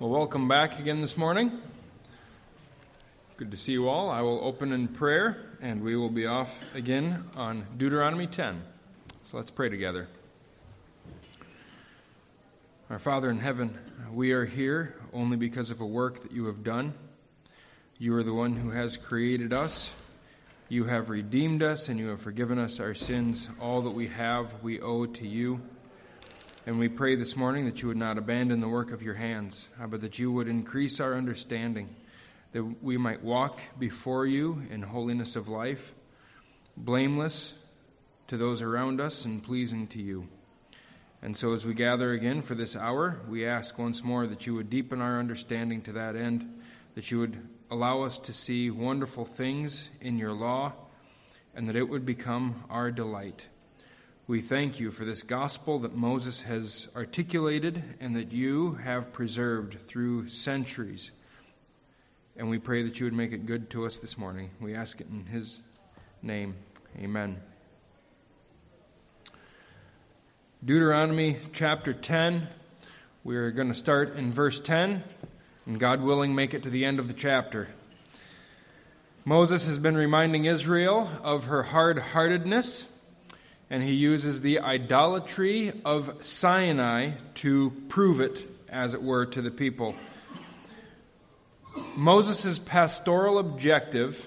Well, welcome back again this morning. Good to see you all. I will open in prayer, and we will be off again on Deuteronomy 10. So let's pray together. Our Father in heaven, we are here only because of a work that you have done. You are the one who has created us. You have redeemed us, and you have forgiven us our sins. All that we have, we owe to you. And we pray this morning that you would not abandon the work of your hands, but that you would increase our understanding, that we might walk before you in holiness of life, blameless to those around us and pleasing to you. And so as we gather again for this hour, we ask once more that you would deepen our understanding to that end, that you would allow us to see wonderful things in your law, and that it would become our delight. We thank you for this gospel that Moses has articulated and that you have preserved through centuries. And we pray that you would make it good to us this morning. We ask it in his name. Amen. Deuteronomy chapter 10. We are going to start in verse 10, and God willing, make it to the end of the chapter. Moses has been reminding Israel of her hard-heartedness, and he uses the idolatry of Sinai to prove it, as it were, to the people. Moses' pastoral objective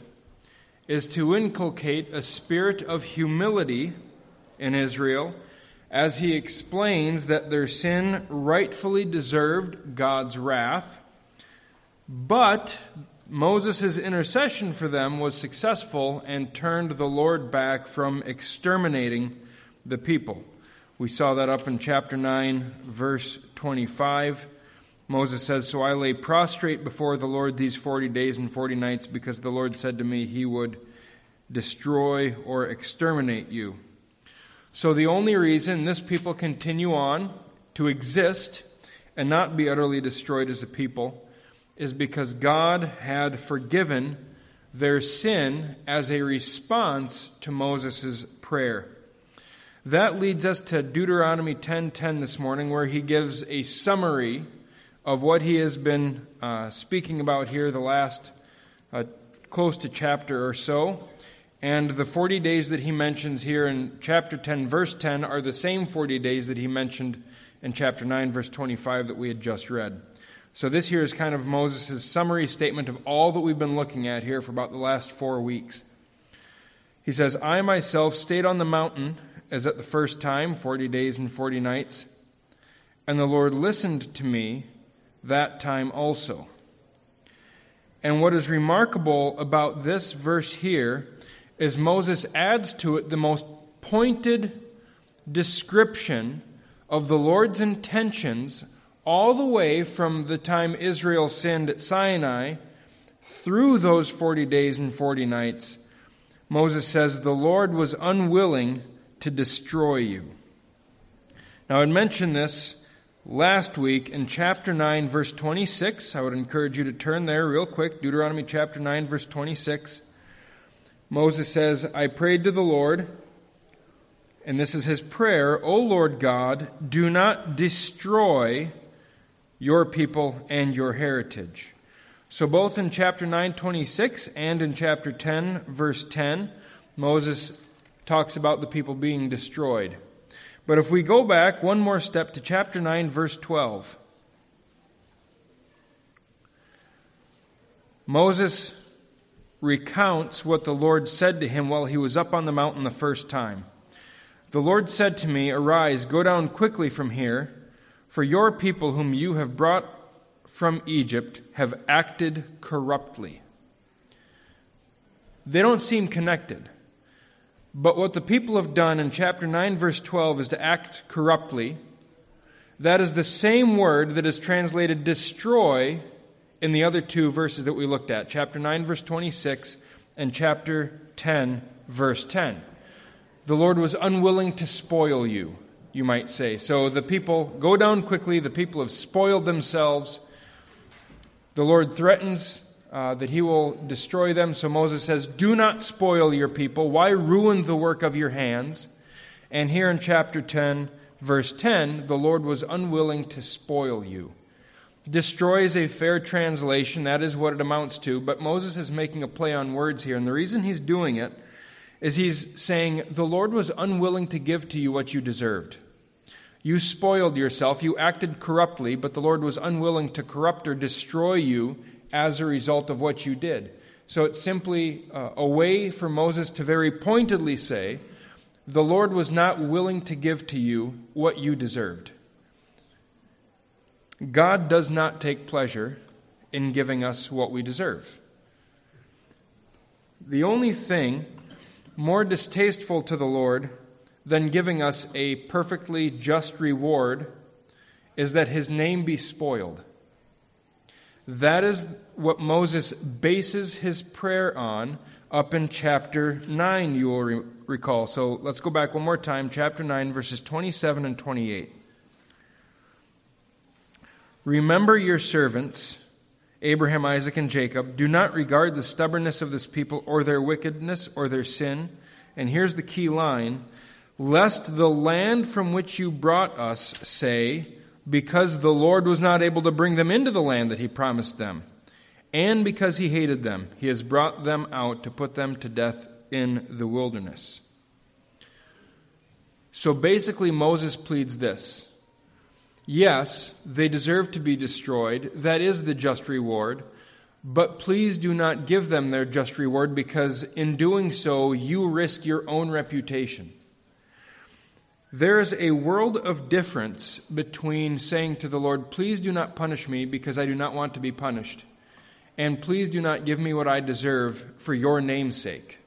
is to inculcate a spirit of humility in Israel as he explains that their sin rightfully deserved God's wrath, but Moses' intercession for them was successful and turned the Lord back from exterminating the people. We saw that up in chapter 9, verse 25. Moses says, "So I lay prostrate before the Lord these 40 days and 40 nights, because the Lord said to me he would destroy or exterminate you." So the only reason this people continue on to exist and not be utterly destroyed as a people is because God had forgiven their sin as a response to Moses' prayer. That leads us to Deuteronomy 10:10 this morning, where he gives a summary of what he has been speaking about here the last close to chapter or so. And the 40 days that he mentions here in chapter 10, verse 10, are the same 40 days that he mentioned in chapter 9, verse 25 that we had just read. So this here is kind of Moses' summary statement of all that we've been looking at here for about the last 4 weeks. He says, "I myself stayed on the mountain as at the first time, 40 days and 40 nights, and the Lord listened to me that time also." And what is remarkable about this verse here is Moses adds to it the most pointed description of the Lord's intentions all the way from the time Israel sinned at Sinai through those 40 days and 40 nights. Moses says, "The Lord was unwilling to destroy you." Now, I mentioned this last week in chapter 9, verse 26. I would encourage you to turn there real quick. Deuteronomy chapter 9, verse 26. Moses says, "I prayed to the Lord," and this is his prayer, "O Lord God, do not destroy your people and your heritage." So both in chapter 9:26 and in chapter 10, verse 10, Moses talks about the people being destroyed. But if we go back one more step to chapter 9, verse 12, Moses recounts what the Lord said to him while he was up on the mountain the first time. "The Lord said to me, 'Arise, go down quickly from here, for your people whom you have brought from Egypt have acted corruptly.'" They don't seem connected. But what the people have done in chapter 9, verse 12 is to act corruptly. That is the same word that is translated destroy in the other two verses that we looked at, chapter 9, verse 26 and chapter 10, verse 10. The Lord was unwilling to spoil you, you might say. So the people go down quickly. The people have spoiled themselves. The Lord threatens that he will destroy them. So Moses says, "Do not spoil your people. Why ruin the work of your hands?" And here in chapter 10, verse 10, the Lord was unwilling to spoil you. destroys a fair translation. That is what it amounts to. But Moses is making a play on words here. And the reason he's doing it is he's saying, the Lord was unwilling to give to you what you deserved. You spoiled yourself, you acted corruptly, but the Lord was unwilling to corrupt or destroy you as a result of what you did. So it's simply a way for Moses to very pointedly say, the Lord was not willing to give to you what you deserved. God does not take pleasure in giving us what we deserve. The only thing more distasteful to the Lord than giving us a perfectly just reward is that his name be spoiled. That is what Moses bases his prayer on up in chapter 9, you will recall. So let's go back one more time, chapter 9, verses 27 and 28. Remember your servants, Abraham, Isaac, and Jacob. Do not regard the stubbornness of this people or their wickedness or their sin. And here's the key line. Lest the land from which you brought us say, because the Lord was not able to bring them into the land that he promised them, and because he hated them, he has brought them out to put them to death in the wilderness. So basically Moses pleads this. Yes, they deserve to be destroyed. That is the just reward. But please do not give them their just reward, because in doing so, you risk your own reputation. There is a world of difference between saying to the Lord, please do not punish me because I do not want to be punished, and please do not give me what I deserve for your name's sake.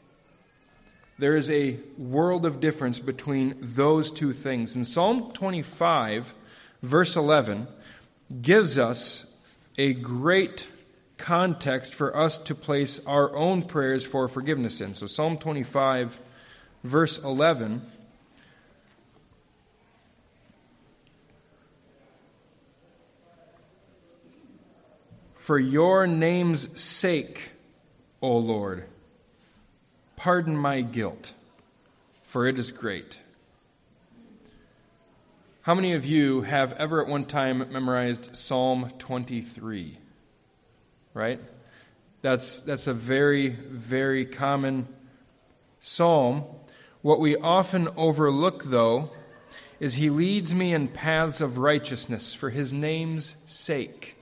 There is a world of difference between those two things. And Psalm 25, verse 11, gives us a great context for us to place our own prayers for forgiveness in. So Psalm 25, verse 11 For your name's sake, O Lord, pardon my guilt, for it is great. How many of you have ever at one time memorized Psalm 23? Right? That's a very, very common psalm. What we often overlook, though, is he leads me in paths of righteousness for his name's sake.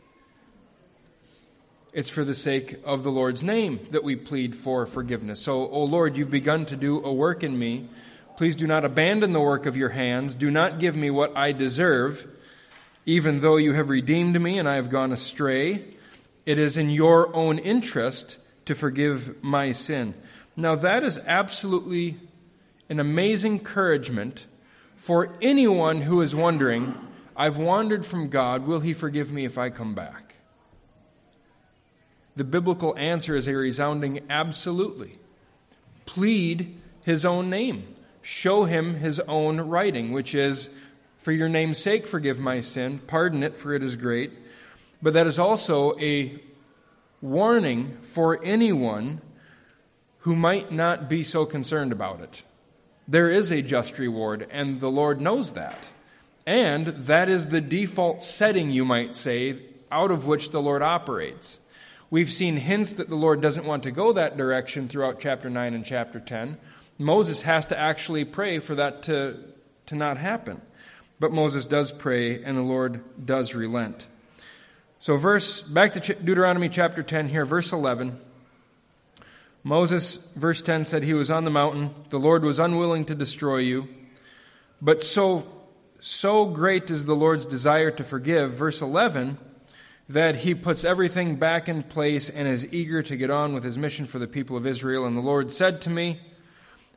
It's for the sake of the Lord's name that we plead for forgiveness. So, O Lord, you've begun to do a work in me. Please do not abandon the work of your hands. Do not give me what I deserve, even though you have redeemed me and I have gone astray. It is in your own interest to forgive my sin. Now, that is absolutely an amazing encouragement for anyone who is wondering, I've wandered from God. Will he forgive me if I come back? The biblical answer is a resounding absolutely. Plead his own name. Show him his own writing, which is, for your name's sake, forgive my sin. Pardon it, for it is great. But that is also a warning for anyone who might not be so concerned about it. There is a just reward, and the Lord knows that. And that is the default setting, you might say, out of which the Lord operates. We've seen hints that the Lord doesn't want to go that direction throughout chapter 9 and chapter 10. Moses has to actually pray for that to not happen. But Moses does pray, and the Lord does relent. So back to Deuteronomy chapter 10 here, verse 11. Moses, verse 10, said he was on the mountain. The Lord was unwilling to destroy you. But so great is the Lord's desire to forgive, verse 11, that he puts everything back in place and is eager to get on with his mission for the people of Israel. And the Lord said to me,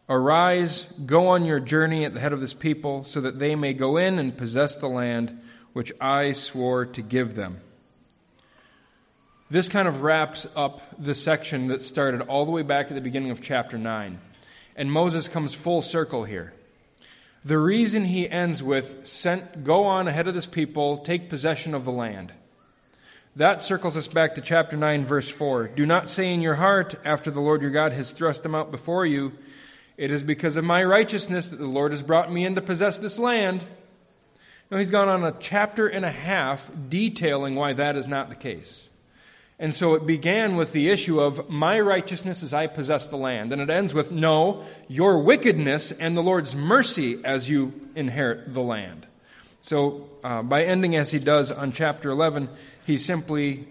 Arise, go on your journey at the head of this people, so that they may go in and possess the land which I swore to give them. This kind of wraps up the section that started all the way back at the beginning of chapter 9. And Moses comes full circle here. The reason he ends with, Go on ahead of this people, take possession of the land. That circles us back to chapter 9, verse 4. Do not say in your heart, after the Lord your God has thrust them out before you, it is because of my righteousness that the Lord has brought me in to possess this land. No, he's gone on a chapter and a half detailing why that is not the case. And so it began with the issue of, my righteousness as I possess the land. And it ends with, no, your wickedness and the Lord's mercy as you inherit the land. So by ending as he does on chapter 11, he's simply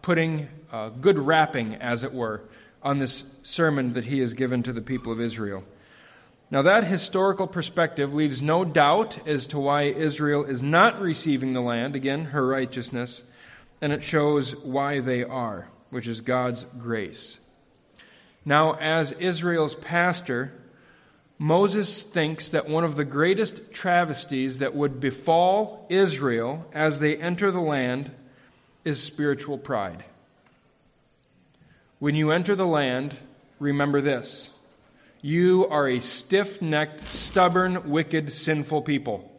putting a good wrapping, as it were, on this sermon that he has given to the people of Israel. Now that historical perspective leaves no doubt as to why Israel is not receiving the land, again, her righteousness, and it shows why they are, which is God's grace. Now, as Israel's pastor, Moses thinks that one of the greatest travesties that would befall Israel as they enter the land is spiritual pride. When you enter the land, remember this. You are a stiff-necked, stubborn, wicked, sinful people.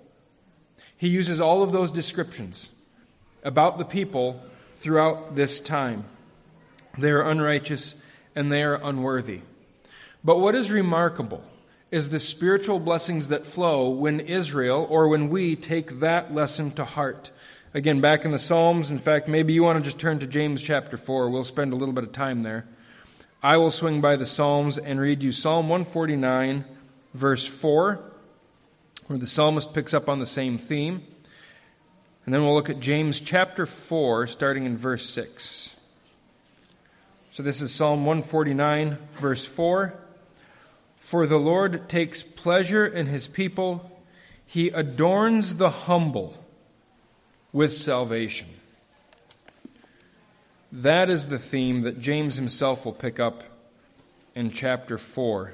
He uses all of those descriptions about the people throughout this time. They are unrighteous and they are unworthy. But what is remarkable is the spiritual blessings that flow when Israel, or when we, take that lesson to heart. Again, back in the Psalms, in fact, maybe you want to just turn to James chapter 4. We'll spend a little bit of time there. I will swing by the Psalms and read you Psalm 149, verse 4, where the psalmist picks up on the same theme. And then we'll look at James chapter 4, starting in verse 6. So this is Psalm 149, verse 4. For the Lord takes pleasure in his people. He adorns the humble with salvation. That is the theme that James himself will pick up in chapter 4.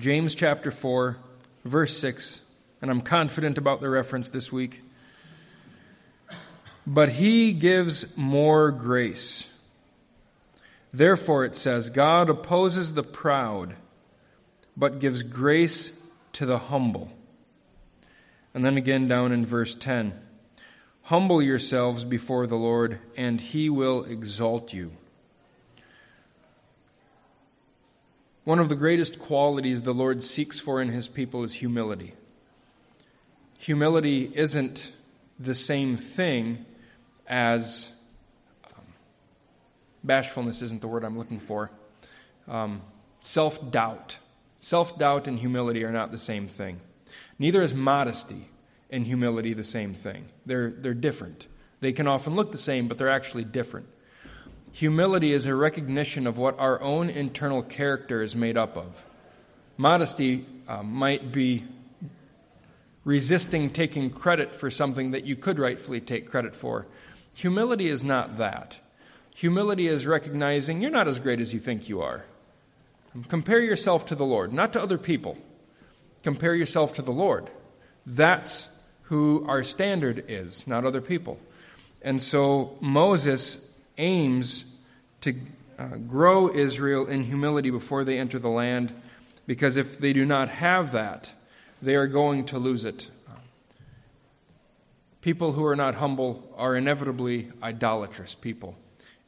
James chapter 4, verse 6, and I'm confident about the reference this week. But he gives more grace. Therefore, it says, God opposes the proud, but gives grace to the humble. And then again down in verse 10. Humble yourselves before the Lord, and he will exalt you. One of the greatest qualities the Lord seeks for in his people is humility. Humility isn't the same thing as bashfulness isn't the word I'm looking for. Self-doubt. Self-doubt and humility are not the same thing. Neither is modesty and humility the same thing. They're different. They can often look the same, but they're actually different. Humility is a recognition of what our own internal character is made up of. Modesty might be resisting taking credit for something that you could rightfully take credit for. Humility is not that. Humility is recognizing you're not as great as you think you are. Compare yourself to the Lord, not to other people. Compare yourself to the Lord. That's who our standard is, not other people. And so Moses aims to grow Israel in humility before they enter the land, because if they do not have that, they are going to lose it. People who are not humble are inevitably idolatrous people,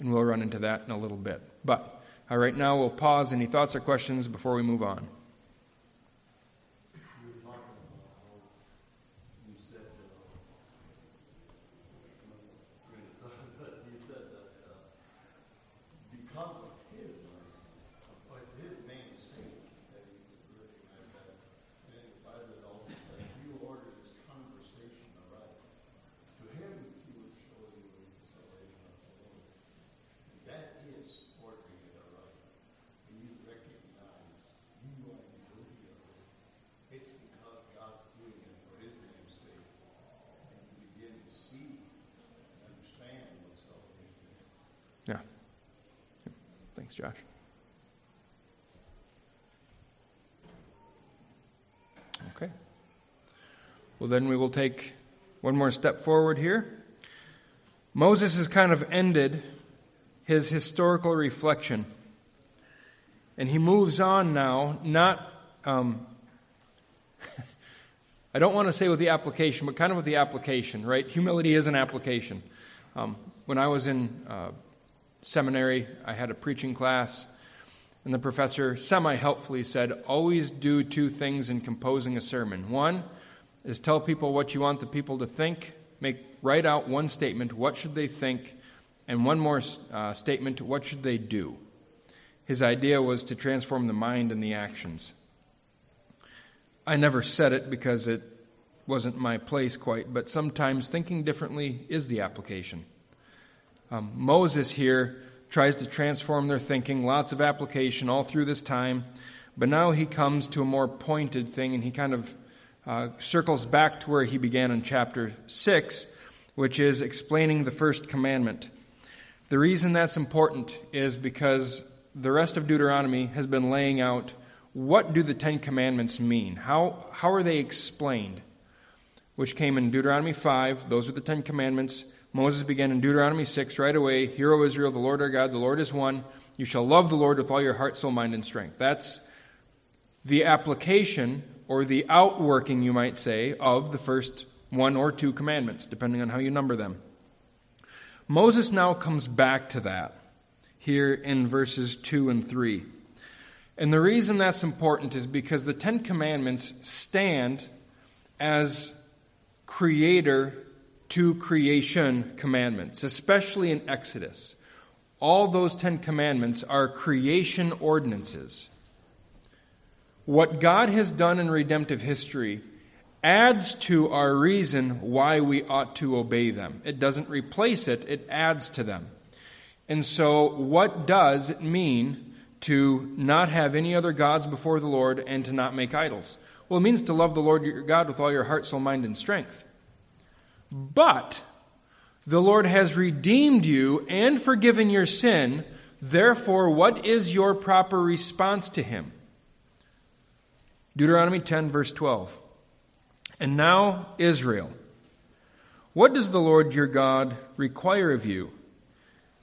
and we'll run into that in a little bit. But right now we'll pause. Any thoughts or questions before we move on? Josh. Okay. Well, then we will take one more step forward here. Moses has kind of ended his historical reflection, and he moves on now, not, I don't want to say with the application, but kind of with the application, right? Humility is an application. When I was in seminary, I had a preaching class, and the professor semi-helpfully said, always do two things in composing a sermon. One is tell people what you want the people to think. Write out one statement, what should they think, and one more statement, what should they do? His idea was to transform the mind and the actions. I never said it because it wasn't my place quite, but sometimes thinking differently is the application. Moses here tries to transform their thinking, lots of application all through this time, but now he comes to a more pointed thing, and he kind of circles back to where he began in chapter 6, which is explaining the first commandment. The reason that's important is because the rest of Deuteronomy has been laying out what do the Ten Commandments mean? How are they explained? Which came in Deuteronomy 5. Those are the Ten Commandments. Moses began in Deuteronomy 6 right away. Hear, O Israel, the Lord our God, the Lord is one. You shall love the Lord with all your heart, soul, mind, and strength. That's the application or the outworking, you might say, of the first one or two commandments, depending on how you number them. Moses now comes back to that here in verses 2 and 3. And the reason that's important is because the Ten Commandments stand as creator to creation commandments, especially in Exodus. All those Ten Commandments are creation ordinances. What God has done in redemptive history adds to our reason why we ought to obey them. It doesn't replace it, it adds to them. And so what does it mean to not have any other gods before the Lord and to not make idols? Well, it means to love the Lord your God with all your heart, soul, mind, and strength. But the Lord has redeemed you and forgiven your sin. Therefore, what is your proper response to him? Deuteronomy 10, verse 12. And now, Israel, what does the Lord your God require of you?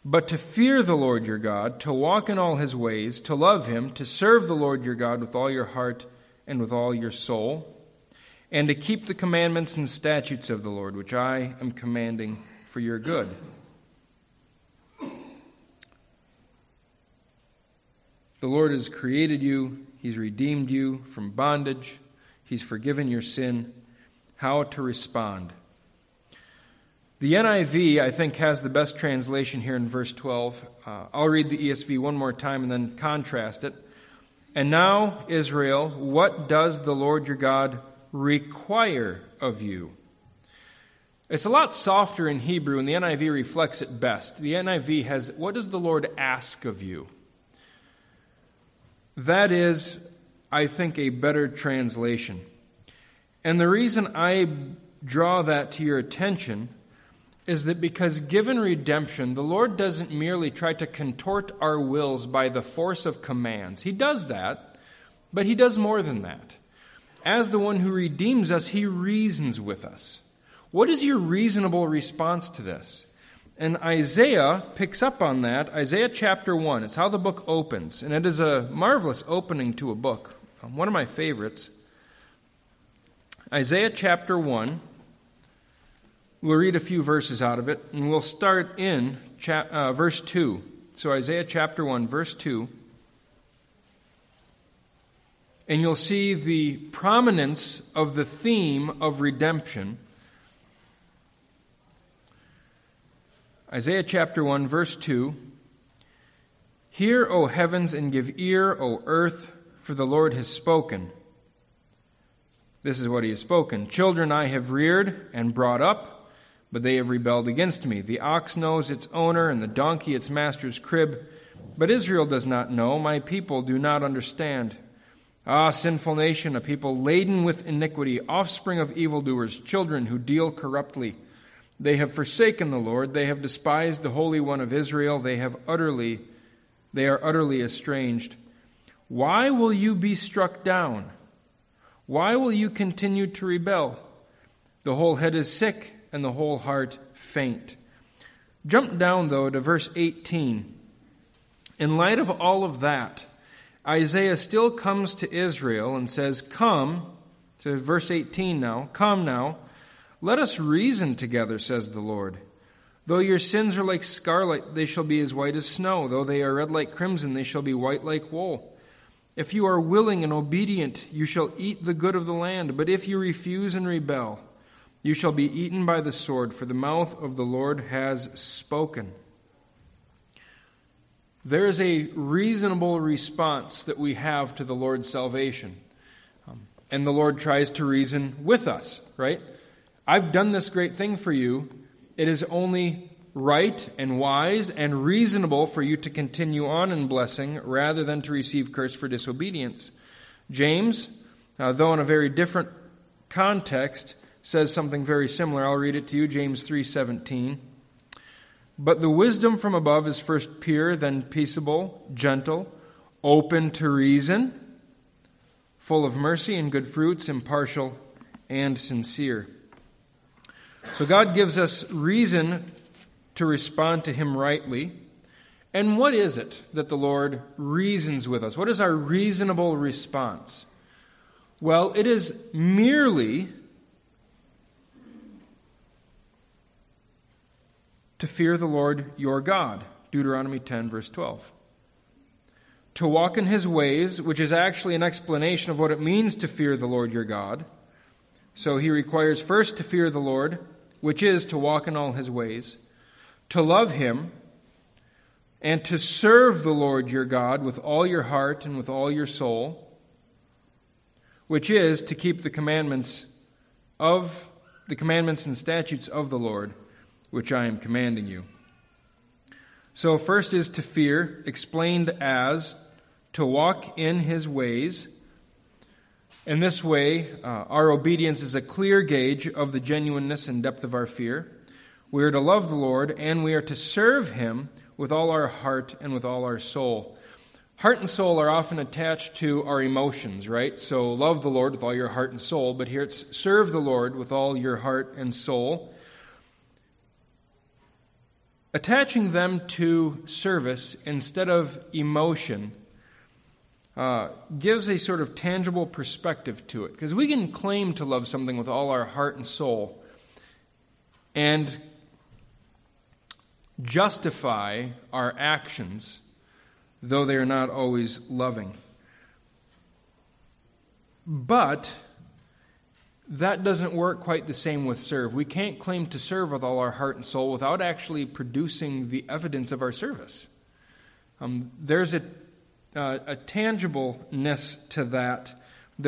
But to fear the Lord your God, to walk in all his ways, to love him, to serve the Lord your God with all your heart and with all your soul, and to keep the commandments and statutes of the Lord, which I am commanding for your good. The Lord has created you. He's redeemed you from bondage. He's forgiven your sin. How to respond. The NIV, I think, has the best translation here in verse 12. I'll read the ESV one more time and then contrast it. And now, Israel, what does the Lord your God require of you? It's a lot softer in Hebrew, and the NIV reflects it best. The NIV has, what does the Lord ask of you? That is, I think, a better translation. And the reason I draw that to your attention is that because given redemption, the Lord doesn't merely try to contort our wills by the force of commands. He does that, but he does more than that. As the one who redeems us, he reasons with us. What is your reasonable response to this? And Isaiah picks up on that. Isaiah chapter 1. It's how the book opens. And it is a marvelous opening to a book. One of my favorites. Isaiah chapter 1. We'll read a few verses out of it. And we'll start in verse 2. So Isaiah chapter 1, verse 2. And you'll see the prominence of the theme of redemption. Isaiah chapter 1, verse 2. Hear, O heavens, and give ear, O earth, for the Lord has spoken. This is what he has spoken. Children I have reared and brought up, but they have rebelled against me. The ox knows its owner, and the donkey its master's crib. But Israel does not know. My people do not understand. Ah, sinful nation, a people laden with iniquity, offspring of evildoers, children who deal corruptly. They have forsaken the Lord, they have despised the Holy One of Israel, they are utterly estranged. Why will you be struck down? Why will you continue to rebel? The whole head is sick and the whole heart faint. Jump down, though, to verse 18. In light of all of that, Isaiah still comes to Israel and says, come, to verse 18 now, come now, let us reason together, says the Lord. Though your sins are like scarlet, they shall be as white as snow. Though they are red like crimson, they shall be white like wool. If you are willing and obedient, you shall eat the good of the land. But if you refuse and rebel, you shall be eaten by the sword, for the mouth of the Lord has spoken." There is a reasonable response that we have to the Lord's salvation. And the Lord tries to reason with us, right? I've done this great thing for you. It is only right and wise and reasonable for you to continue on in blessing rather than to receive curse for disobedience. James, though in a very different context, says something very similar. I'll read it to you, James 3:17. "But the wisdom from above is first pure, then peaceable, gentle, open to reason, full of mercy and good fruits, impartial and sincere." So God gives us reason to respond to Him rightly. And what is it that the Lord reasons with us? What is our reasonable response? Well, it is merely to fear the Lord your God, Deuteronomy 10, verse 12. To walk in His ways, which is actually an explanation of what it means to fear the Lord your God. So He requires first to fear the Lord, which is to walk in all His ways, to love Him, and to serve the Lord your God with all your heart and with all your soul, which is to keep the commandments and statutes of the Lord, which I am commanding you. So first is to fear, explained as to walk in His ways. In this way, our obedience is a clear gauge of the genuineness and depth of our fear. We are to love the Lord, and we are to serve Him with all our heart and with all our soul. Heart and soul are often attached to our emotions, right? So love the Lord with all your heart and soul, but here it's serve the Lord with all your heart and soul. Attaching them to service instead of emotion gives a sort of tangible perspective to it. Because we can claim to love something with all our heart and soul and justify our actions, though they are not always loving. But that doesn't work quite the same with serve. We can't claim to serve with all our heart and soul without actually producing the evidence of our service. There's a tangibleness to that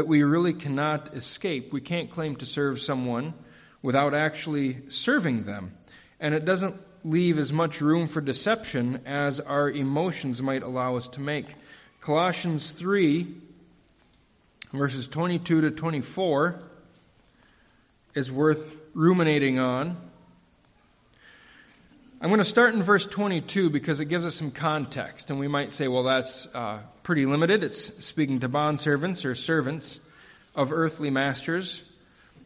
we really cannot escape. We can't claim to serve someone without actually serving them. And it doesn't leave as much room for deception as our emotions might allow us to make. Colossians 3, verses 22 to 24... is worth ruminating on. I'm going to start in verse 22 because it gives us some context, and we might say, well, that's pretty limited. It's speaking to bondservants or servants of earthly masters.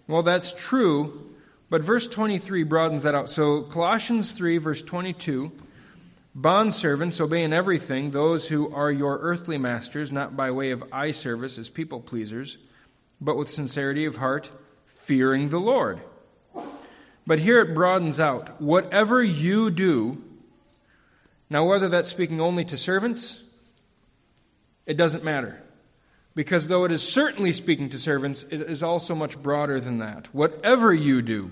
Well, that's true, but verse 23 broadens that out. So Colossians 3, verse 22, "Bondservants, obey in everything those who are your earthly masters, not by way of eye service as people pleasers, but with sincerity of heart, fearing the Lord." But here it broadens out. Whatever you do, now whether that's speaking only to servants, it doesn't matter. Because though it is certainly speaking to servants, it is also much broader than that. Whatever you do,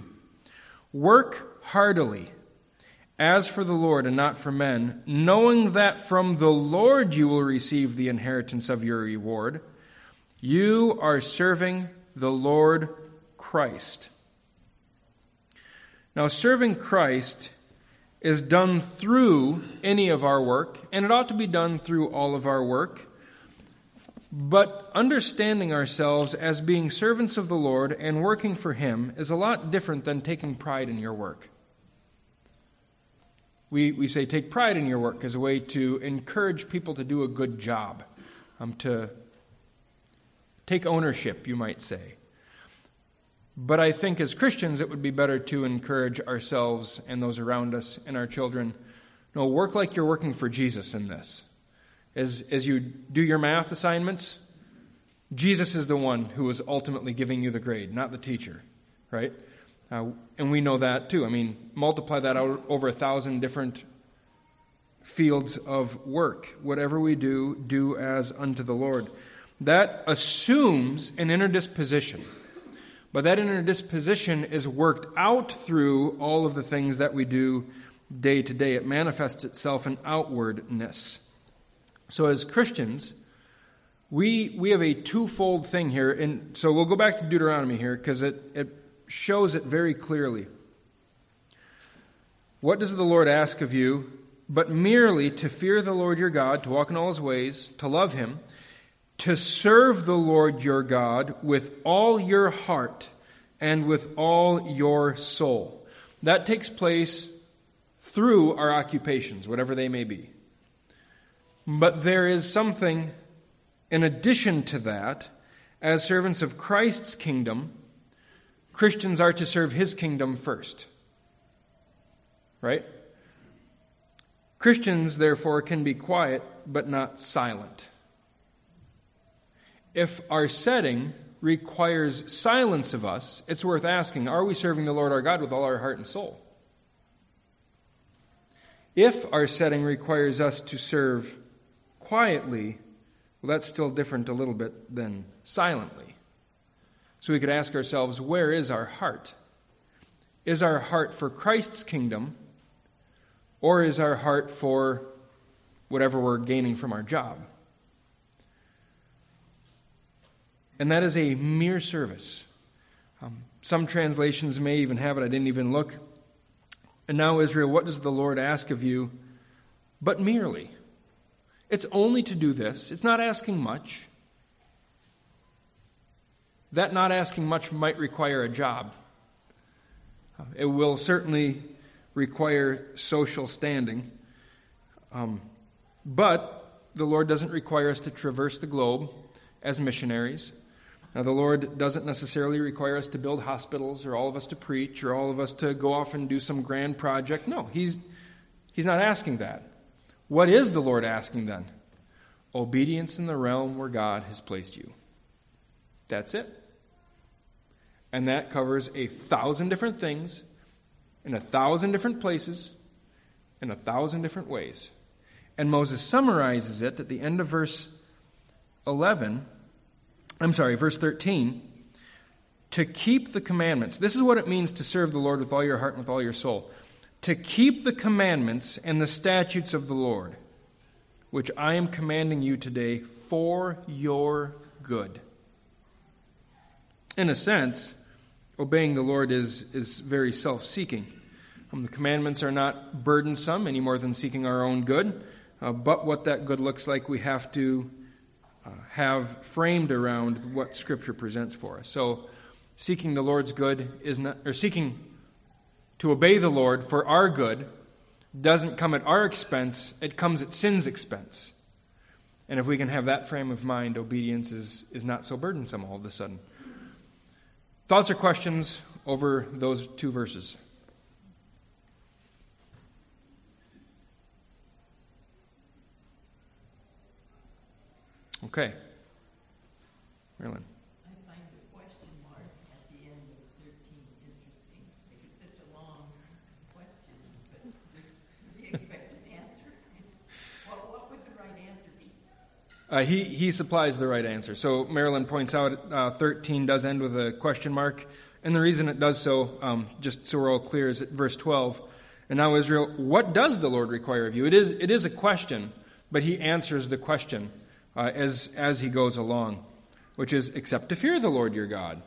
work heartily, as for the Lord and not for men, knowing that from the Lord you will receive the inheritance of your reward. You are serving the Lord Christ. Now, serving Christ is done through any of our work, and it ought to be done through all of our work. But understanding ourselves as being servants of the Lord and working for Him is a lot different than taking pride in your work. We say take pride in your work as a way to encourage people to do a good job, to take ownership, you might say. But I think as Christians, it would be better to encourage ourselves and those around us and our children, no, work like you're working for Jesus in this. As you do your math assignments, Jesus is the one who is ultimately giving you the grade, not the teacher, right? And we know that too. I mean, multiply that out over 1,000 different fields of work. Whatever we do, do as unto the Lord. That assumes an inner disposition. But that inner disposition is worked out through all of the things that we do day to day. It manifests itself in outwardness. So as Christians, we have a twofold thing here. And so we'll go back to Deuteronomy here because it shows it very clearly. What does the Lord ask of you? But merely to fear the Lord your God, to walk in all his ways, to love him, to serve the Lord your God with all your heart and with all your soul. That takes place through our occupations, whatever they may be. But there is something in addition to that. As servants of Christ's kingdom, Christians are to serve his kingdom first. Right? Christians, therefore, can be quiet but not silent. If our setting requires silence of us, it's worth asking, are we serving the Lord our God with all our heart and soul? If our setting requires us to serve quietly, well, that's still different a little bit than silently. So we could ask ourselves, where is our heart? Is our heart for Christ's kingdom, or is our heart for whatever we're gaining from our job? And that is a mere service. Some translations may even have it. I didn't even look. And now, Israel, what does the Lord ask of you? But merely. It's only to do this. It's not asking much. That not asking much might require a job. It will certainly require social standing. But the Lord doesn't require us to traverse the globe as missionaries. Now, the Lord doesn't necessarily require us to build hospitals or all of us to preach or all of us to go off and do some grand project. No, he's not asking that. What is the Lord asking then? Obedience in the realm where God has placed you. That's it. And that covers 1,000 different things in 1,000 different places in 1,000 different ways. And Moses summarizes it at the end of verse 13, to keep the commandments. This is what it means to serve the Lord with all your heart and with all your soul. To keep the commandments and the statutes of the Lord, which I am commanding you today for your good. In a sense, obeying the Lord is very self-seeking. The commandments are not burdensome any more than seeking our own good, but what that good looks like we have to have framed around what Scripture presents for us. So seeking the Lord's good is not, or seeking to obey the Lord for our good doesn't come at our expense, it comes at sin's expense. And if we can have that frame of mind, obedience is not so burdensome all of a sudden. Thoughts or questions over those two verses? Okay. Marilyn. I find the question mark at the end of 13 interesting. It's such a long question, but the expected answer. What would the right answer be? He supplies the right answer. So Marilyn points out 13 does end with a question mark. And the reason it does so, just so we're all clear, is at verse 12. And now, Israel, what does the Lord require of you? It is a question, but he answers the question as he goes along, which is, except to fear the Lord your God.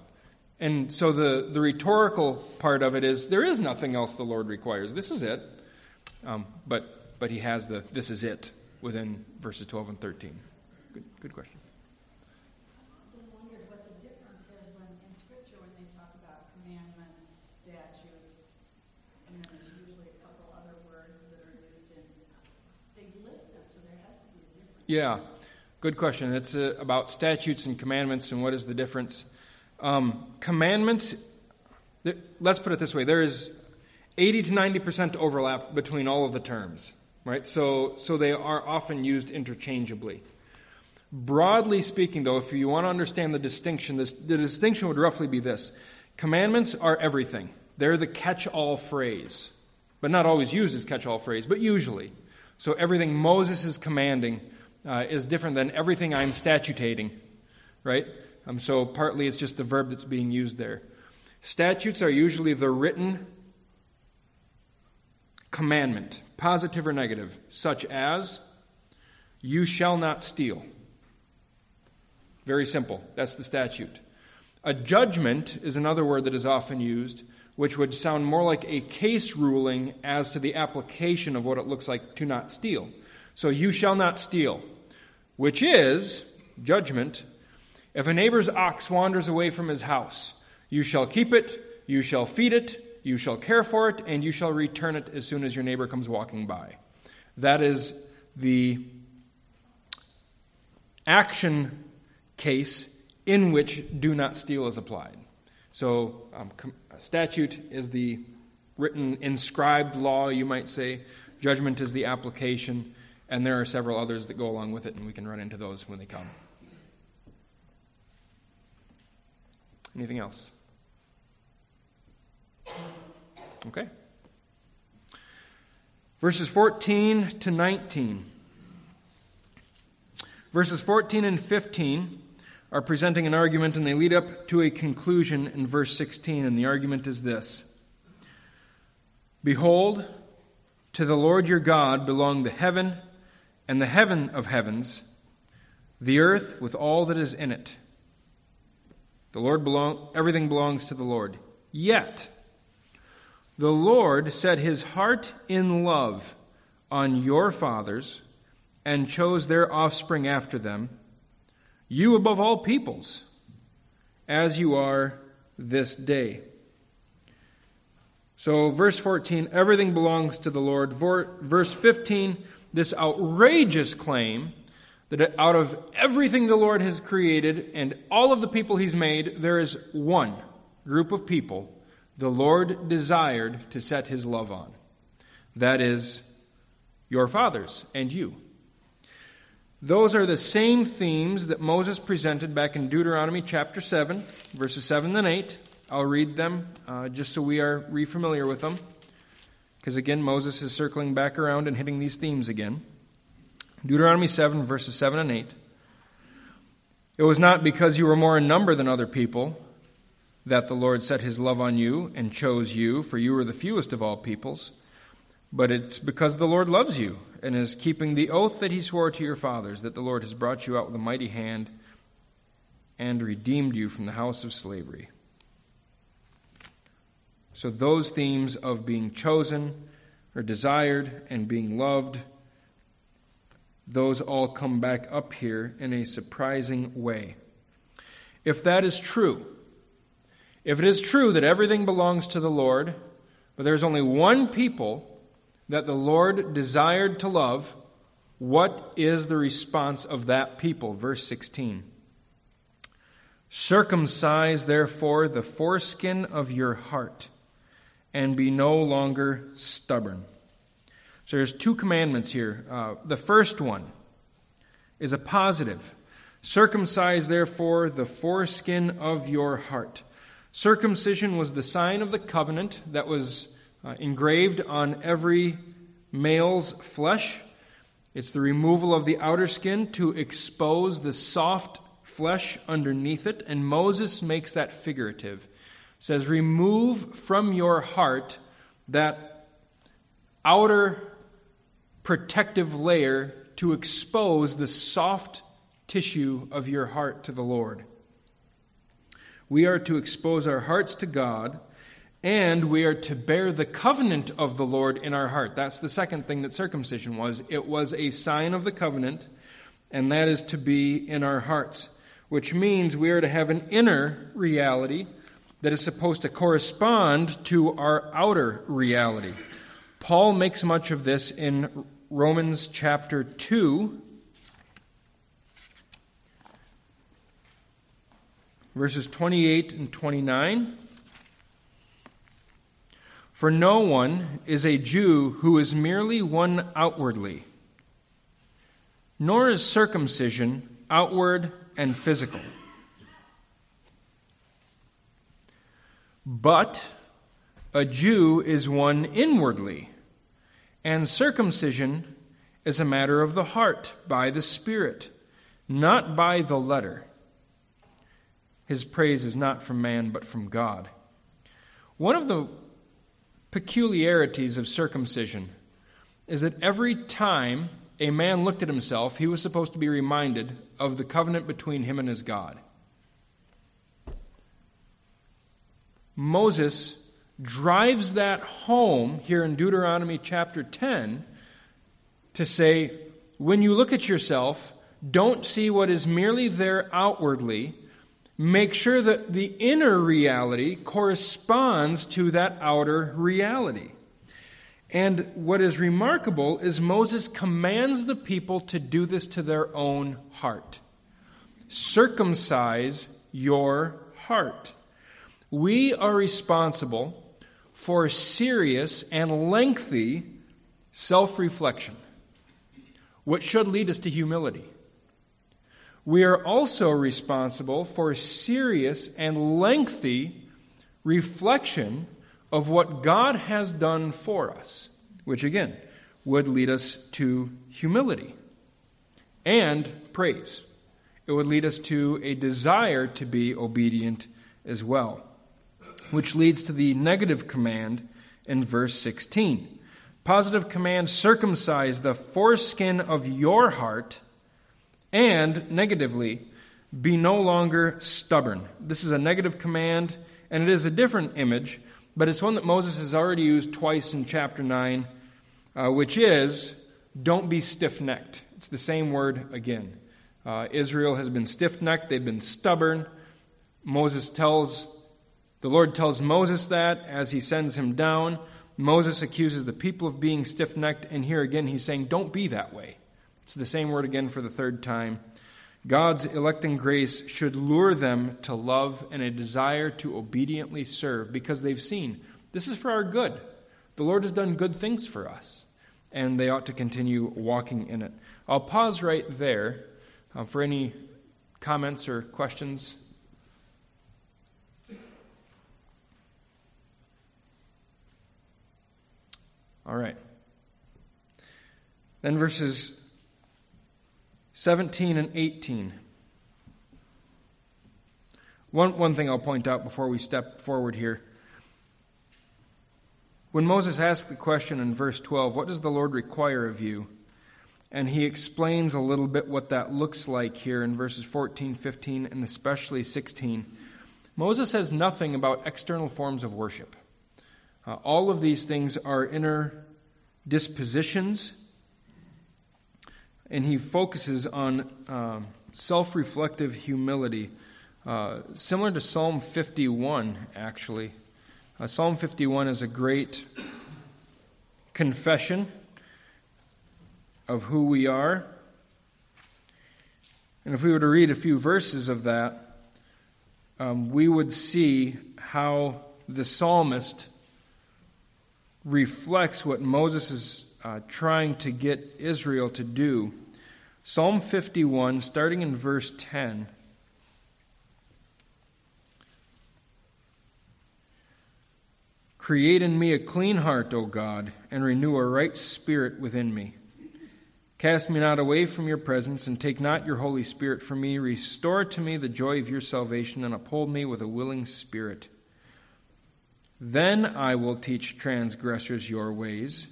And so the rhetorical part of it is, there is nothing else the Lord requires. This is it. But he has the this is it within verses 12 and 13. Good question. I wondered what the difference is in Scripture when they talk about commandments, statutes, and then there's usually a couple other words that are used in. They list them, so there has to be a difference. Yeah. Good question. It's about statutes and commandments and what is the difference. Commandments, let's put it this way. There is 80 to 90% overlap between all of the terms, right? So they are often used interchangeably. Broadly speaking, though, if you want to understand the distinction, the distinction would roughly be this. Commandments are everything. They're the catch-all phrase, but not always used as catch-all phrase, but usually. So everything Moses is commanding is different than everything I'm statutating, right? So partly it's just the verb that's being used there. Statutes are usually the written commandment, positive or negative, such as, you shall not steal. Very simple. That's the statute. A judgment is another word that is often used, which would sound more like a case ruling as to the application of what it looks like to not steal. So you shall not steal, which is judgment. If a neighbor's ox wanders away from his house, you shall keep it, you shall feed it, you shall care for it, and you shall return it as soon as your neighbor comes walking by. That is the action case in which do not steal is applied. So a statute is the written inscribed law, you might say. Judgment is the application. And there are several others that go along with it, and we can run into those when they come. Anything else? Okay. Verses 14 to 19. Verses 14 and 15 are presenting an argument, and they lead up to a conclusion in verse 16, and the argument is this. Behold, to the Lord your God belong the heaven and the heaven of heavens, the earth with all that is in it. Everything belongs to the Lord. Yet, the Lord set his heart in love on your fathers and chose their offspring after them, you above all peoples, as you are this day. So verse 14, everything belongs to the Lord. Verse 15, this outrageous claim that out of everything the Lord has created and all of the people he's made, there is one group of people the Lord desired to set his love on. That is your fathers and you. Those are the same themes that Moses presented back in Deuteronomy chapter 7, verses 7 and 8. I'll read them just so we are re-familiar with them. Because again, Moses is circling back around and hitting these themes again. Deuteronomy 7, verses 7 and 8. It was not because you were more in number than other people that the Lord set his love on you and chose you, for you were the fewest of all peoples. But it's because the Lord loves you and is keeping the oath that he swore to your fathers, that the Lord has brought you out with a mighty hand and redeemed you from the house of slavery. So those themes of being chosen or desired and being loved, those all come back up here in a surprising way. If that is true, if it is true that everything belongs to the Lord, but there's only one people that the Lord desired to love, what is the response of that people? Verse 16. Circumcise, therefore, the foreskin of your heart, and be no longer stubborn. So there's two commandments here. The first one is a positive. Circumcise, therefore, the foreskin of your heart. Circumcision was the sign of the covenant that was engraved on every male's flesh. It's the removal of the outer skin to expose the soft flesh underneath it. And Moses makes that figurative. Says, remove from your heart that outer protective layer to expose the soft tissue of your heart to the Lord. We are to expose our hearts to God, and we are to bear the covenant of the Lord in our heart. That's the second thing that circumcision was. It was a sign of the covenant, and that is to be in our hearts, which means we are to have an inner reality that is supposed to correspond to our outer reality. Paul makes much of this in Romans chapter 2, verses 28 and 29. For no one is a Jew who is merely one outwardly, nor is circumcision outward and physical. But a Jew is one inwardly, and circumcision is a matter of the heart by the Spirit, not by the letter. His praise is not from man, but from God. One of the peculiarities of circumcision is that every time a man looked at himself, he was supposed to be reminded of the covenant between him and his God. Moses drives that home here in Deuteronomy chapter 10 to say, when you look at yourself, don't see what is merely there outwardly. Make sure that the inner reality corresponds to that outer reality. And what is remarkable is Moses commands the people to do this to their own heart. Circumcise your heart. We are responsible for serious and lengthy self-reflection, which should lead us to humility. We are also responsible for serious and lengthy reflection of what God has done for us, which again would lead us to humility and praise. It would lead us to a desire to be obedient as well, which leads to the negative command in verse 16. Positive command, circumcise the foreskin of your heart, and negatively, be no longer stubborn. This is a negative command, and it is a different image, but it's one that Moses has already used twice in chapter 9, which is, don't be stiff-necked. It's the same word again. Israel has been stiff-necked, they've been stubborn. The Lord tells Moses that as he sends him down. Moses accuses the people of being stiff-necked, and here again he's saying, don't be that way. It's the same word again for the third time. God's electing grace should lure them to love and a desire to obediently serve, because they've seen, this is for our good. The Lord has done good things for us, and they ought to continue walking in it. I'll pause right there for any comments or questions. All right. Then verses 17 and 18. One thing I'll point out before we step forward here. When Moses asks the question in verse 12, what does the Lord require of you? And he explains a little bit what that looks like here in verses 14, 15, and especially 16. Moses says nothing about external forms of worship. All of these things are inner dispositions, and he focuses on self-reflective humility, similar to Psalm 51, actually. Psalm 51 is a great confession of who we are. And if we were to read a few verses of that, we would see how the psalmist reflects what Moses is trying to get Israel to do. Psalm 51, starting in verse 10. Create in me a clean heart, O God, and renew a right spirit within me. Cast me not away from your presence, and take not your Holy Spirit from me. Restore to me the joy of your salvation, and uphold me with a willing spirit. Then I will teach transgressors your ways,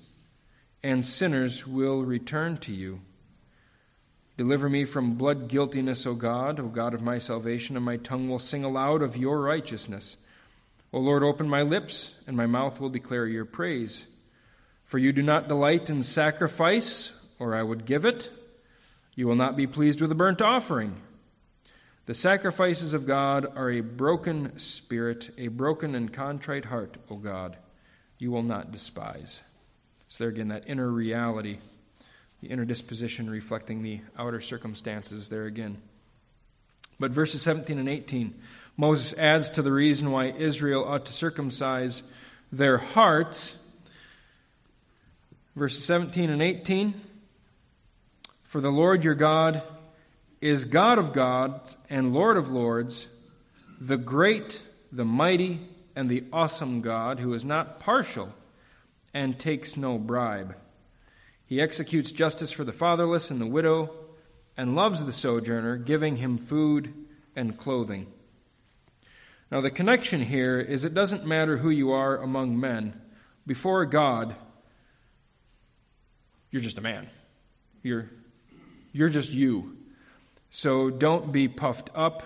and sinners will return to you. Deliver me from blood guiltiness, O God of my salvation, and my tongue will sing aloud of your righteousness. O Lord, open my lips, and my mouth will declare your praise. For you do not delight in sacrifice, or I would give it. You will not be pleased with a burnt offering. The sacrifices of God are a broken spirit, a broken and contrite heart, O God, you will not despise. So there again, that inner reality, the inner disposition reflecting the outer circumstances there again. But verses 17 and 18, Moses adds to the reason why Israel ought to circumcise their hearts. Verses 17 and 18, for the Lord your God is God of gods and Lord of lords, the great, the mighty, and the awesome God, who is not partial and takes no bribe. He executes justice for the fatherless and the widow and loves the sojourner, giving him food and clothing. Now, the connection here is it doesn't matter who you are among men. Before God, you're just a man. You're just you. So don't be puffed up.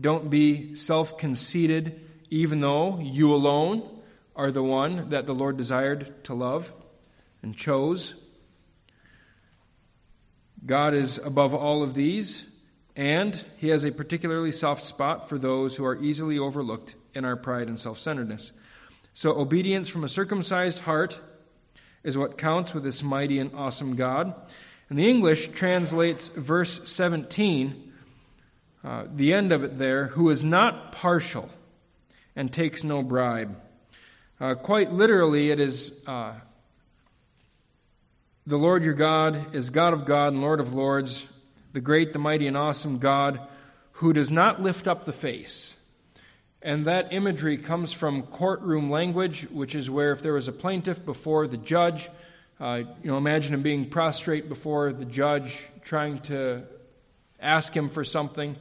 Don't be self-conceited, even though you alone are the one that the Lord desired to love and chose. God is above all of these, and he has a particularly soft spot for those who are easily overlooked in our pride and self-centeredness. So obedience from a circumcised heart is what counts with this mighty and awesome God. And the English translates verse 17, the end of it there, who is not partial and takes no bribe. Quite literally, it is the Lord your God is God of God and Lord of lords, the great, the mighty, and awesome God who does not lift up the face. And that imagery comes from courtroom language, which is where if there was a plaintiff before the judge, imagine him being prostrate before the judge, trying to ask him for something,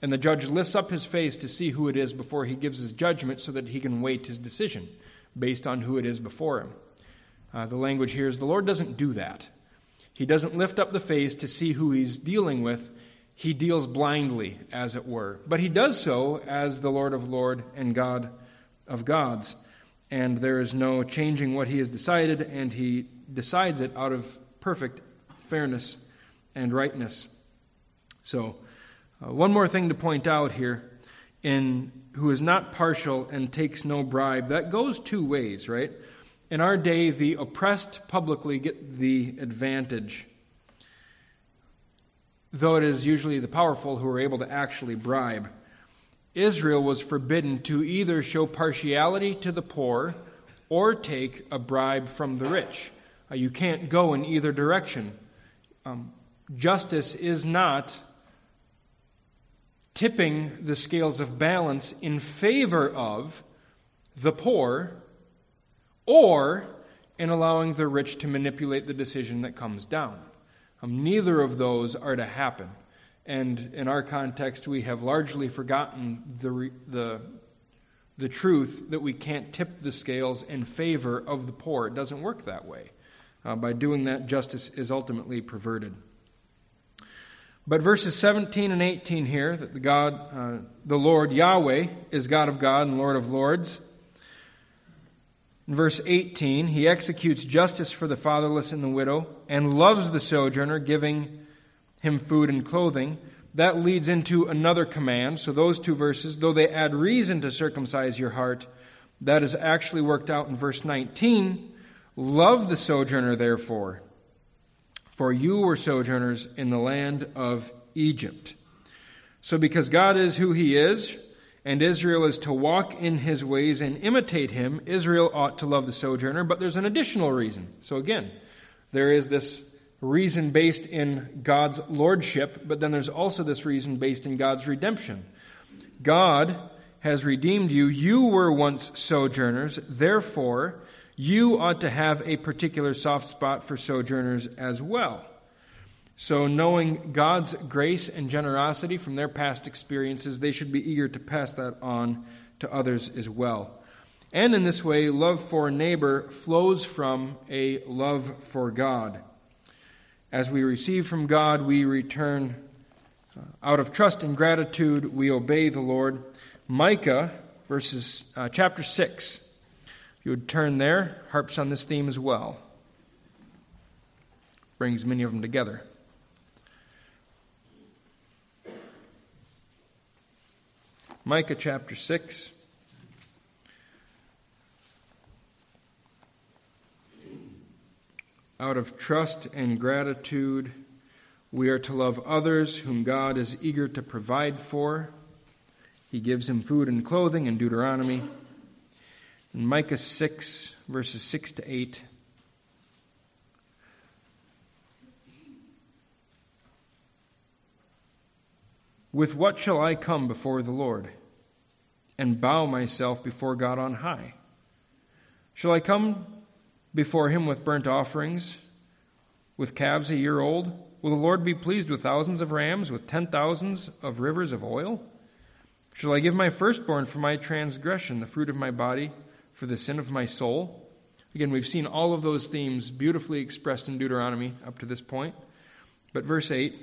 and the judge lifts up his face to see who it is before he gives his judgment so that he can weight his decision based on who it is before him. The language here is the Lord doesn't do that. He doesn't lift up the face to see who he's dealing with. He deals blindly, as it were. But he does so as the Lord of Lords and God of gods. And there is no changing what he has decided, and he decides it out of perfect fairness and rightness. So, one more thing to point out here, in who is not partial and takes no bribe, that goes two ways, right? In our day, the oppressed publicly get the advantage, though it is usually the powerful who are able to actually bribe. Israel was forbidden to either show partiality to the poor or take a bribe from the rich. You can't go in either direction. Justice is not tipping the scales of balance in favor of the poor or in allowing the rich to manipulate the decision that comes down. Neither of those are to happen. And in our context, we have largely forgotten the truth that we can't tip the scales in favor of the poor. It doesn't work that way. By doing that, justice is ultimately perverted. But verses 17 and 18 here, that the Lord Yahweh is God of God and Lord of lords. In verse 18, he executes justice for the fatherless and the widow and loves the sojourner, giving him food and clothing. That leads into another command. So those two verses, though they add reason to circumcise your heart, that is actually worked out in verse 19. Love the sojourner, therefore, for you were sojourners in the land of Egypt. So because God is who he is, and Israel is to walk in his ways and imitate him, Israel ought to love the sojourner, but there's an additional reason. So again, there is this reason based in God's lordship, but then there's also this reason based in God's redemption. God has redeemed you. You were once sojourners. Therefore, you ought to have a particular soft spot for sojourners as well. So knowing God's grace and generosity from their past experiences, they should be eager to pass that on to others as well. And in this way, love for neighbor flows from a love for God. As we receive from God, we return out of trust and gratitude. We obey the Lord. Micah, chapter 6. If you would turn there, harps on this theme as well. Brings many of them together. Micah chapter 6. Out of trust and gratitude, we are to love others whom God is eager to provide for. He gives him food and clothing in Deuteronomy. In Micah 6, verses 6 to 8. With what shall I come before the Lord and bow myself before God on high? Shall I come before him with burnt offerings with calves a year old? Will the Lord be pleased with thousands of rams, with 10,000s of rivers of oil? Shall I give my firstborn for my transgression, the fruit of my body for the sin of my soul?" Again, we've seen all of those themes beautifully expressed in Deuteronomy up to this point. But verse 8,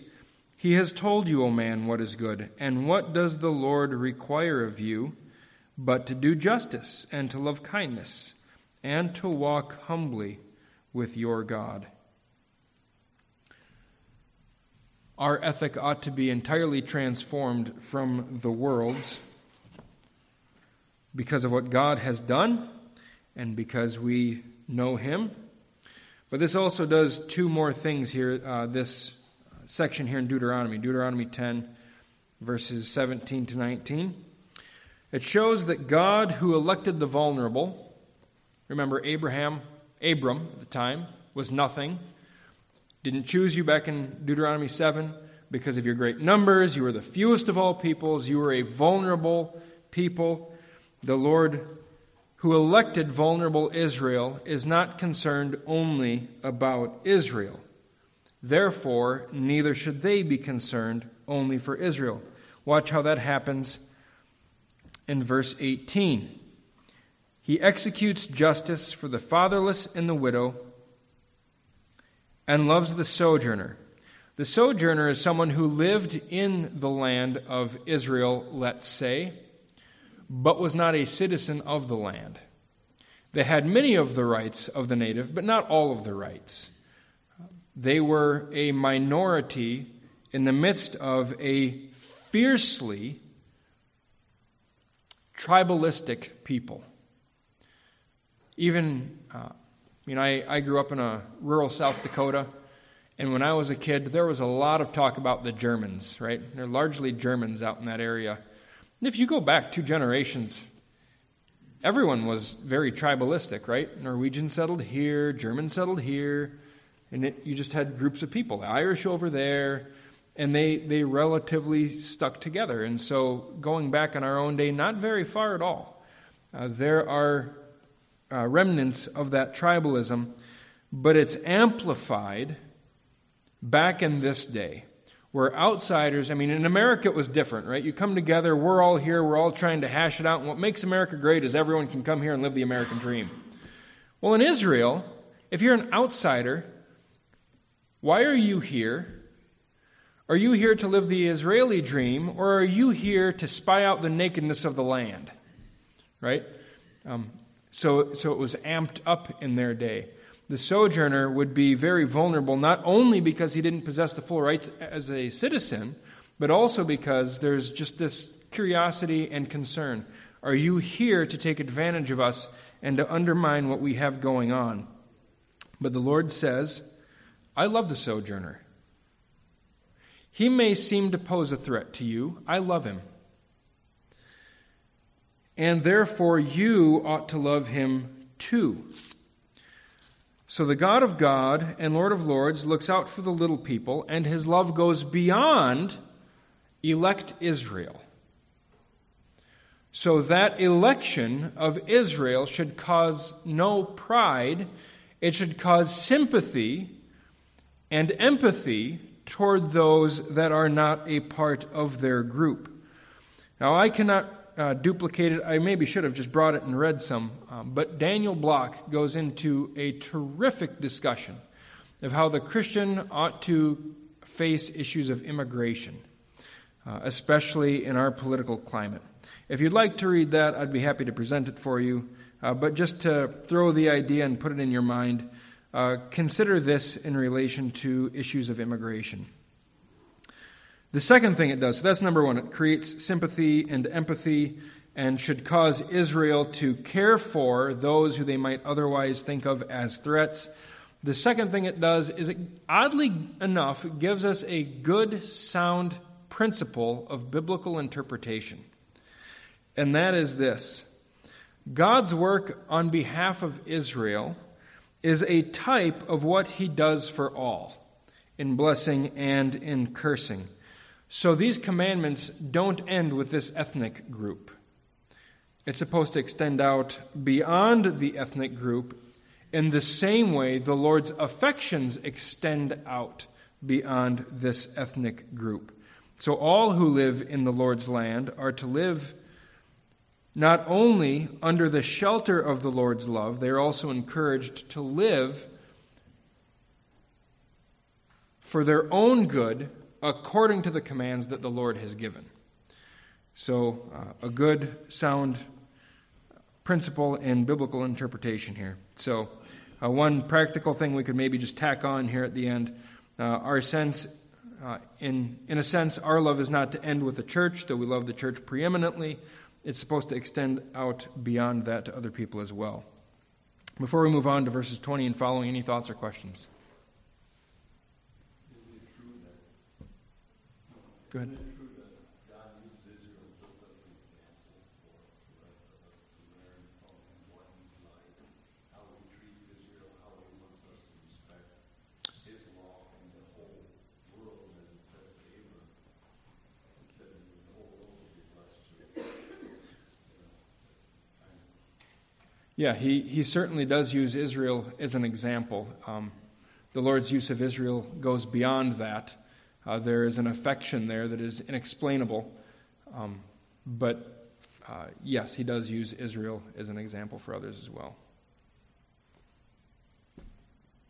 "He has told you, O man, what is good, and what does the Lord require of you but to do justice and to love kindness and to walk humbly with your God." Our ethic ought to be entirely transformed from the world's because of what God has done and because we know Him. But this also does two more things here, this section here in Deuteronomy, Deuteronomy 10, verses 17 to 19. It shows that God, who elected the vulnerable, remember Abram at the time, was nothing, didn't choose you back in Deuteronomy 7 because of your great numbers. You were the fewest of all peoples. You were a vulnerable people. The Lord, who elected vulnerable Israel, is not concerned only about Israel. Therefore, neither should they be concerned only for Israel. Watch how that happens in verse 18. "He executes justice for the fatherless and the widow, and loves the sojourner." The sojourner is someone who lived in the land of Israel, let's say, but was not a citizen of the land. They had many of the rights of the native, but not all of the rights. They were a minority in the midst of a fiercely tribalistic people. Even I grew up in a rural South Dakota, and when I was a kid, there was a lot of talk about the Germans, right? There are largely Germans out in that area. And if you go back 2 generations, everyone was very tribalistic, right? Norwegians settled here, Germans settled here, and you just had groups of people, the Irish over there, and they relatively stuck together. And so going back in our own day, not very far at all, there are remnants of that tribalism, but it's amplified back in this day where outsiders, in America it was different, right? You come together, we're all here, we're all trying to hash it out, and what makes America great is everyone can come here and live the American dream. Well, in Israel, if you're an outsider, why are you here? Are you here to live the Israeli dream, or are you here to spy out the nakedness of the land, right? So it was amped up in their day. The sojourner would be very vulnerable, not only because he didn't possess the full rights as a citizen, but also because there's just this curiosity and concern. Are you here to take advantage of us and to undermine what we have going on? But the Lord says, "I love the sojourner. He may seem to pose a threat to you. I love him. And therefore you ought to love him too." So the God of God and Lord of Lords looks out for the little people, and his love goes beyond elect Israel. So that election of Israel should cause no pride. It should cause sympathy and empathy toward those that are not a part of their group. Now, I cannot duplicated. I maybe should have just brought it and read some, but Daniel Block goes into a terrific discussion of how the Christian ought to face issues of immigration, especially in our political climate. If you'd like to read that, I'd be happy to present it for you, but just to throw the idea and put it in your mind, consider this in relation to issues of immigration. The second thing it does, so that's number one, it creates sympathy and empathy and should cause Israel to care for those who they might otherwise think of as threats. The second thing it does is it, oddly enough, gives us a good, sound principle of biblical interpretation. And that is this: God's work on behalf of Israel is a type of what he does for all, in blessing and in cursing. So these commandments don't end with this ethnic group. It's supposed to extend out beyond the ethnic group In the same way, the Lord's affections extend out beyond this ethnic group. So all who live in the Lord's land are to live not only under the shelter of the Lord's love, they are also encouraged to live for their own good according to the commands that the Lord has given. So a good, sound principle in biblical interpretation here. So one practical thing we could maybe just tack on here at the end, our sense, in a sense, our love is not to end with the church, though we love the church preeminently. It's supposed to extend out beyond that to other people as well. Before we move on to verses 20 and following, any thoughts or questions? Is it true that? Go ahead. Is it true that God used Israel just as an example for the rest of us to learn from what he's like, how he treats Israel, how he wants us to respect his law and the whole world, as it says to Abraham? It says the whole world will be blessed too. Yeah, he certainly does use Israel as an example. The Lord's use of Israel goes beyond that. There is an affection there that is inexplainable. But yes, he does use Israel as an example for others as well.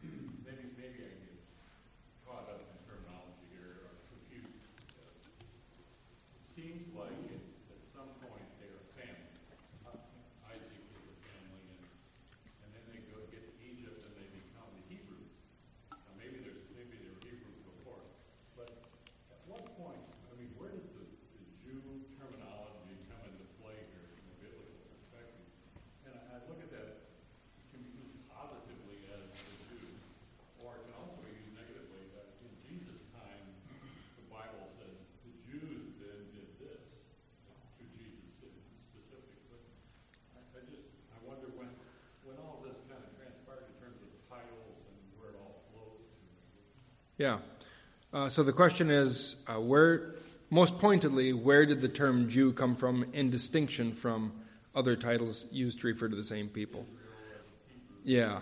Maybe I get caught up in terminology here or confused. It seems like at some point they are family. Isaac is a family, and then they go get to Egypt and they become the Hebrews. Now maybe they were Hebrews before, but at what point? I mean, where does the Jew terminology come into play here from a biblical perspective? And I look at that, it can be used positively as the Jew, or it can also be used negatively. That in Jesus' time, the Bible says the Jews then did this to Jesus specifically. I wonder when all this kind of transpired in terms of titles and where it all flows to. Yeah. So the question is, where, most pointedly, where did the term Jew come from in distinction from other titles used to refer to the same people? Yeah.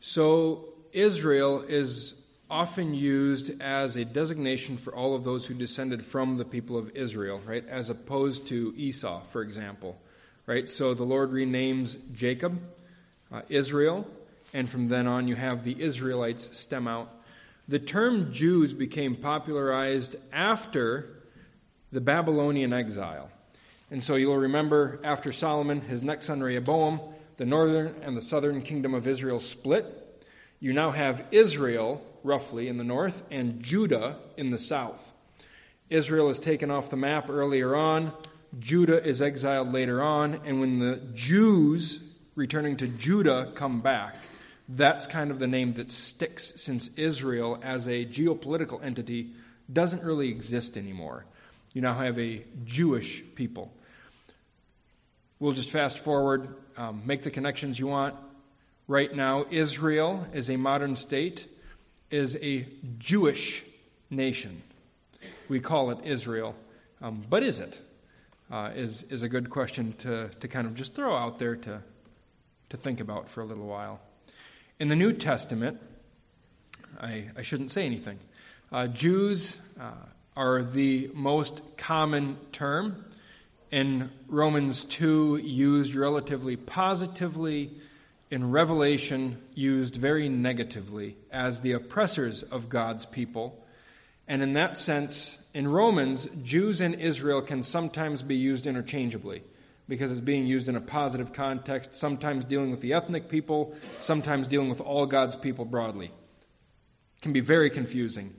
So Israel is often used as a designation for all of those who descended from the people of Israel, right? As opposed to Esau, for example. Right, so the Lord renames Jacob, Israel, and from then on you have the Israelites stem out. The term Jews became popularized after the Babylonian exile. And so you'll remember after Solomon, his next son Rehoboam, the northern and the southern kingdom of Israel split. You now have Israel, roughly, in the north and Judah in the south. Israel is taken off the map earlier on. Judah is exiled later on, and when the Jews returning to Judah come back, that's kind of the name that sticks since Israel as a geopolitical entity doesn't really exist anymore. You now have a Jewish people. We'll just fast forward, make the connections you want. Right now, Israel is a modern state, is a Jewish nation. We call it Israel, but is it? Is a good question to kind of just throw out there to think about for a little while. In the New Testament, I shouldn't say anything. Jews are the most common term. In Romans 2, used relatively positively. In Revelation, used very negatively as the oppressors of God's people. And in that sense, in Romans, Jews and Israel can sometimes be used interchangeably because it's being used in a positive context, sometimes dealing with the ethnic people, sometimes dealing with all God's people broadly. It can be very confusing.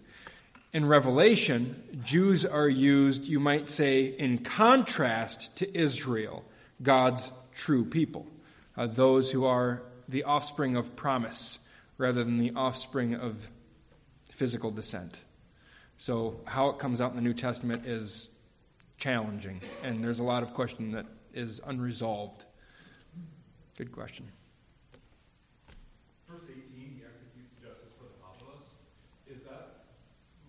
In Revelation, Jews are used, you might say, in contrast to Israel, God's true people, those who are the offspring of promise rather than the offspring of physical descent. So how it comes out in the New Testament is challenging, and there's a lot of question that is unresolved. Good question. Verse 18, he executes justice for the fatherless. Is that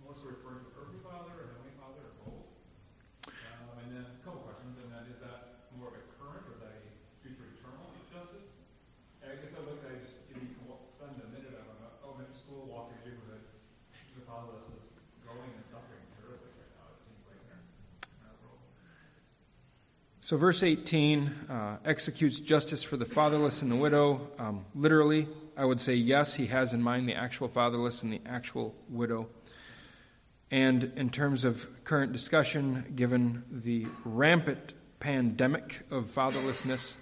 mostly referring to earthly father or heavenly father or both? And then a couple questions, and then is that more of a current or is that a future eternal justice? I guess I look at it, with all of us is growing and suffering terribly right now, it seems like, in our world. So verse 18 executes justice for the fatherless and the widow. Literally, I would say yes, he has in mind the actual fatherless and the actual widow. And in terms of current discussion, given the rampant pandemic of fatherlessness,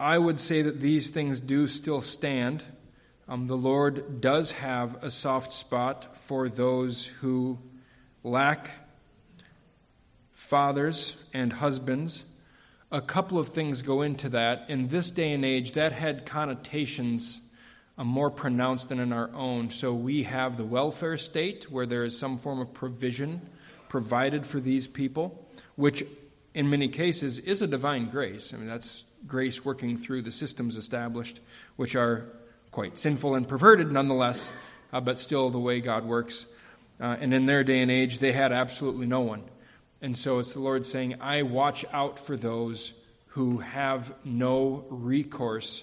I would say that these things do still stand. The Lord does have a soft spot for those who lack fathers and husbands. A couple of things go into that. In this day and age, that had connotations more pronounced than in our own. So we have the welfare state, where there is some form of provision provided for these people, which in many cases is a divine grace. I mean, that's grace working through the systems established, which are quite sinful and perverted nonetheless, but still the way God works. And in their day and age, they had absolutely no one. And so it's the Lord saying, I watch out for those who have no recourse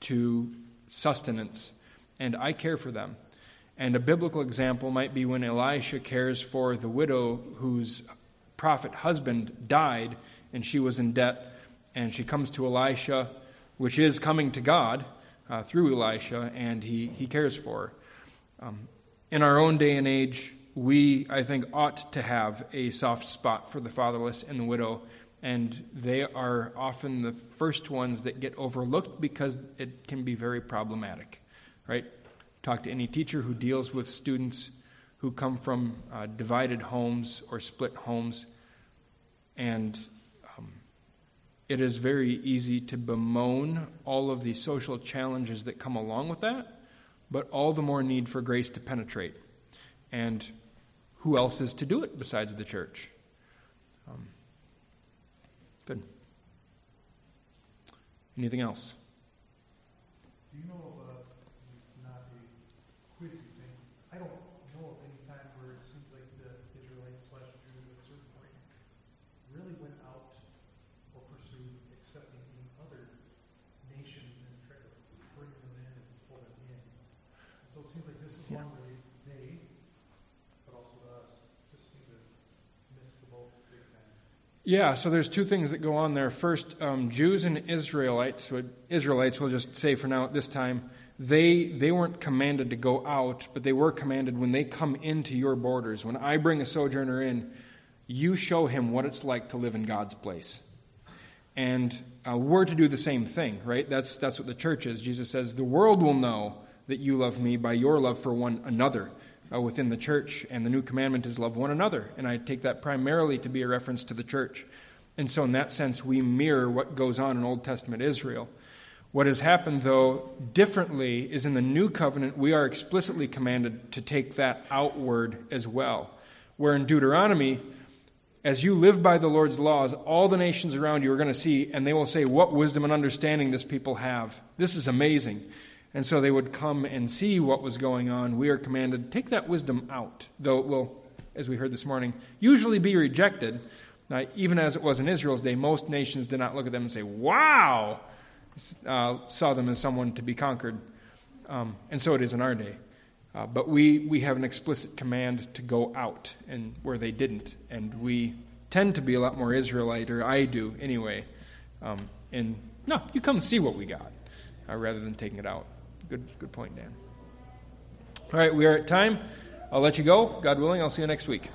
to sustenance, and I care for them. And a biblical example might be when Elisha cares for the widow whose prophet husband died, and she was in debt, and she comes to Elisha, which is coming to God through Elisha, and he cares for her. In our own day and age, we, I think, ought to have a soft spot for the fatherless and the widow, and they are often the first ones that get overlooked because it can be very problematic, right? Talk to any teacher who deals with students who come from divided homes or split homes, and it is very easy to bemoan all of the social challenges that come along with that, but all the more need for grace to penetrate. And who else is to do it besides the church? Good. Anything else? Do you know, it's not a quizzy thing, I don't know of any time where it seems like the Israelites / Jews at a certain point really went out or pursued accepting other nations and trying to bring them in and pull them in. And so it seems like this is one where so there's two things that go on there. First, Jews and Israelites, so Israelites, we'll just say for now at this time, they weren't commanded to go out, but they were commanded when they come into your borders. When I bring a sojourner in, you show him what it's like to live in God's place. And we're to do the same thing, right? That's what the church is. Jesus says, the world will know that you love me by your love for one another. Within the church, and the new commandment is love one another. And I take that primarily to be a reference to the church. And so in that sense, we mirror what goes on in Old Testament Israel. What has happened, though, differently is in the new covenant, we are explicitly commanded to take that outward as well. Where in Deuteronomy, as you live by the Lord's laws, all the nations around you are going to see, and they will say, what wisdom and understanding this people have. This is amazing. And so they would come and see what was going on. We are commanded, take that wisdom out, though it will, as we heard this morning, usually be rejected. Now, even as it was in Israel's day, most nations did not look at them and say, wow, saw them as someone to be conquered. And so it is in our day. But we have an explicit command to go out, and where they didn't. And we tend to be a lot more Israelite, or I do anyway. And no, you come see what we got, rather than taking it out. Good point, Dan. All right, we are at time. I'll let you go. God willing, I'll see you next week.